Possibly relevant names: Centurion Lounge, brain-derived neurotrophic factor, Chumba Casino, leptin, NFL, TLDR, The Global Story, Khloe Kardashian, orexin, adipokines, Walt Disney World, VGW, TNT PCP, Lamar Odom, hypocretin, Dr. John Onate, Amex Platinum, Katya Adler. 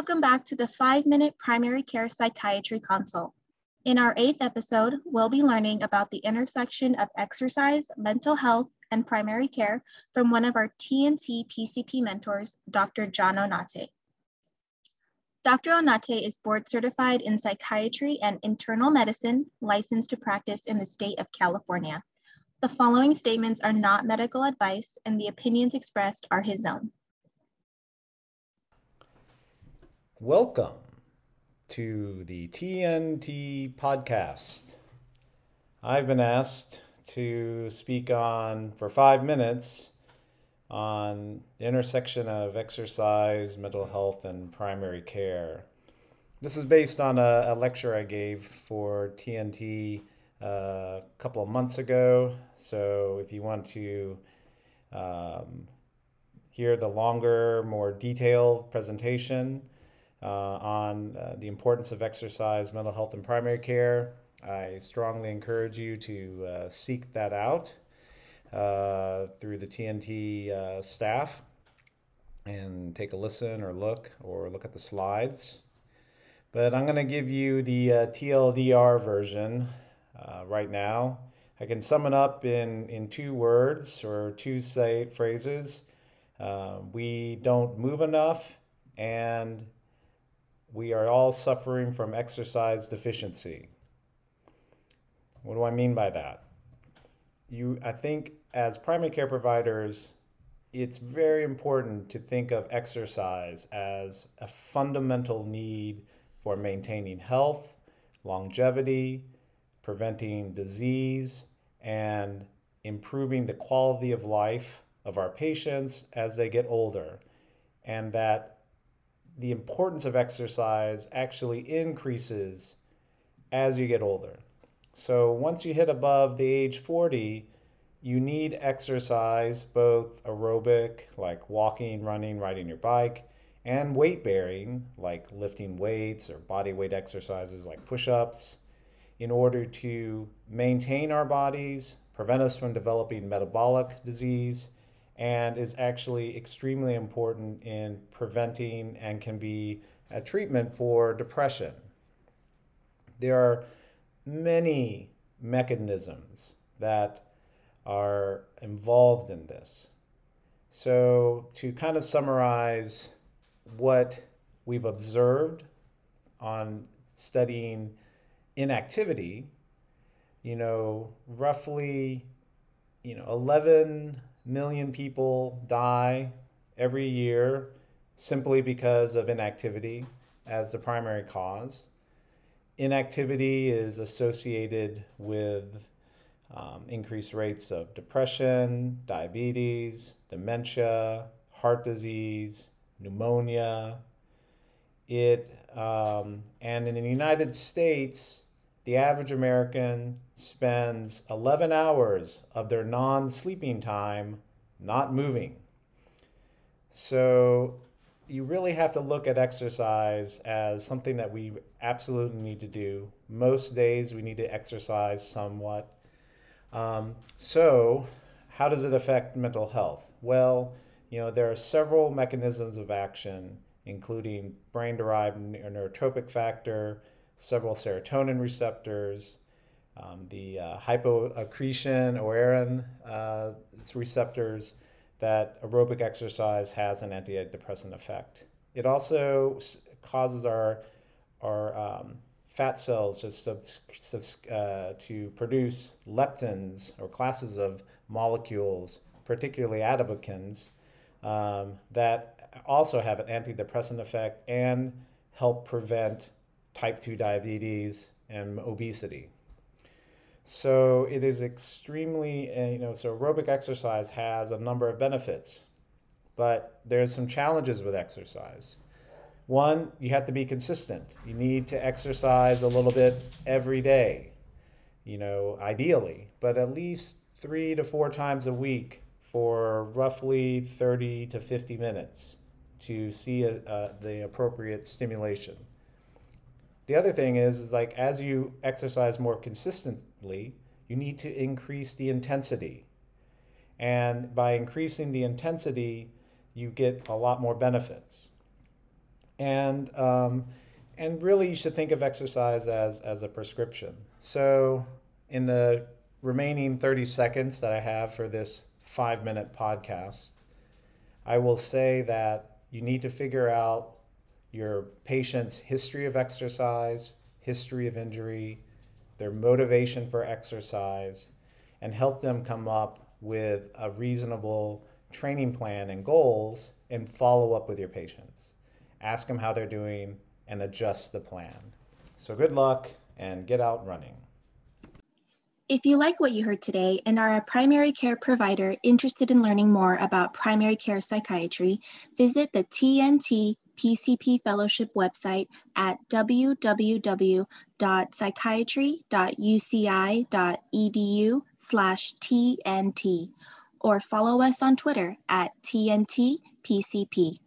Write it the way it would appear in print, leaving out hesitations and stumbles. Welcome back to the 5-minute primary care psychiatry consult. In our 8th episode, we'll be learning about the intersection of exercise, mental health, and primary care from one of our TNT PCP mentors, Dr. John Onate. Dr. Onate is board certified in psychiatry and internal medicine, licensed to practice in the state of California. The following statements are not medical advice, and the opinions expressed are his own. Welcome to the TNT podcast. I've been asked to speak for 5 minutes on the intersection of exercise, mental health, and primary care. This is based on a lecture I gave for TNT a couple of months ago. So if you want to hear the longer, more detailed presentation, on the importance of exercise, mental health, and primary care, I strongly encourage you to seek that out through the TNT staff and take a listen or look at the slides. But I'm going to give you the TLDR version right now. I can sum it up in 2 words or 2 phrases. We don't move enough, and we are all suffering from exercise deficiency. What do I mean by that? I think as primary care providers, it's very important to think of exercise as a fundamental need for maintaining health, longevity, preventing disease, and improving the quality of life of our patients as they get older, and that the importance of exercise actually increases as you get older. So once you hit above the age 40, you need exercise, both aerobic, like walking, running, riding your bike, and weight bearing, like lifting weights or body weight exercises like push-ups, in order to maintain our bodies, prevent us from developing metabolic disease, and is actually extremely important in preventing and can be a treatment for depression. There are many mechanisms that are involved in this. So to kind of summarize what we've observed on studying inactivity, roughly 11 million people die every year simply because of inactivity as the primary cause. Inactivity is associated with increased rates of depression, diabetes, dementia, heart disease, pneumonia. And in the United States, the average American spends 11 hours of their non-sleeping time not moving. So you really have to look at exercise as something that we absolutely need to do. Most days we need to exercise somewhat. So how does it affect mental health? Well, there are several mechanisms of action, including brain-derived neurotrophic factor, several serotonin receptors, the hypocretin, orexin receptors that aerobic exercise has an antidepressant effect. It also causes our fat cells to produce leptins, or classes of molecules, particularly adipokines, that also have an antidepressant effect and help prevent type 2 diabetes and obesity. So it is extremely, so aerobic exercise has a number of benefits, but there's some challenges with exercise. One, you have to be consistent. You need to exercise a little bit every day, ideally, but at least 3 to 4 times a week for roughly 30 to 50 minutes to see the appropriate stimulation. The other thing is like as you exercise more consistently, you need to increase the intensity. And by increasing the intensity, you get a lot more benefits. And really you should think of exercise as a prescription. So in the remaining 30 seconds that I have for this 5-minute podcast, I will say that you need to figure out your patient's history of exercise, history of injury, their motivation for exercise, and help them come up with a reasonable training plan and goals, and follow up with your patients. Ask them how they're doing and adjust the plan. So good luck and get out running. If you like what you heard today and are a primary care provider interested in learning more about primary care psychiatry, visit the TNT PCP Fellowship website at www.psychiatry.uci.edu/TNT or follow us on Twitter at TNT PCP.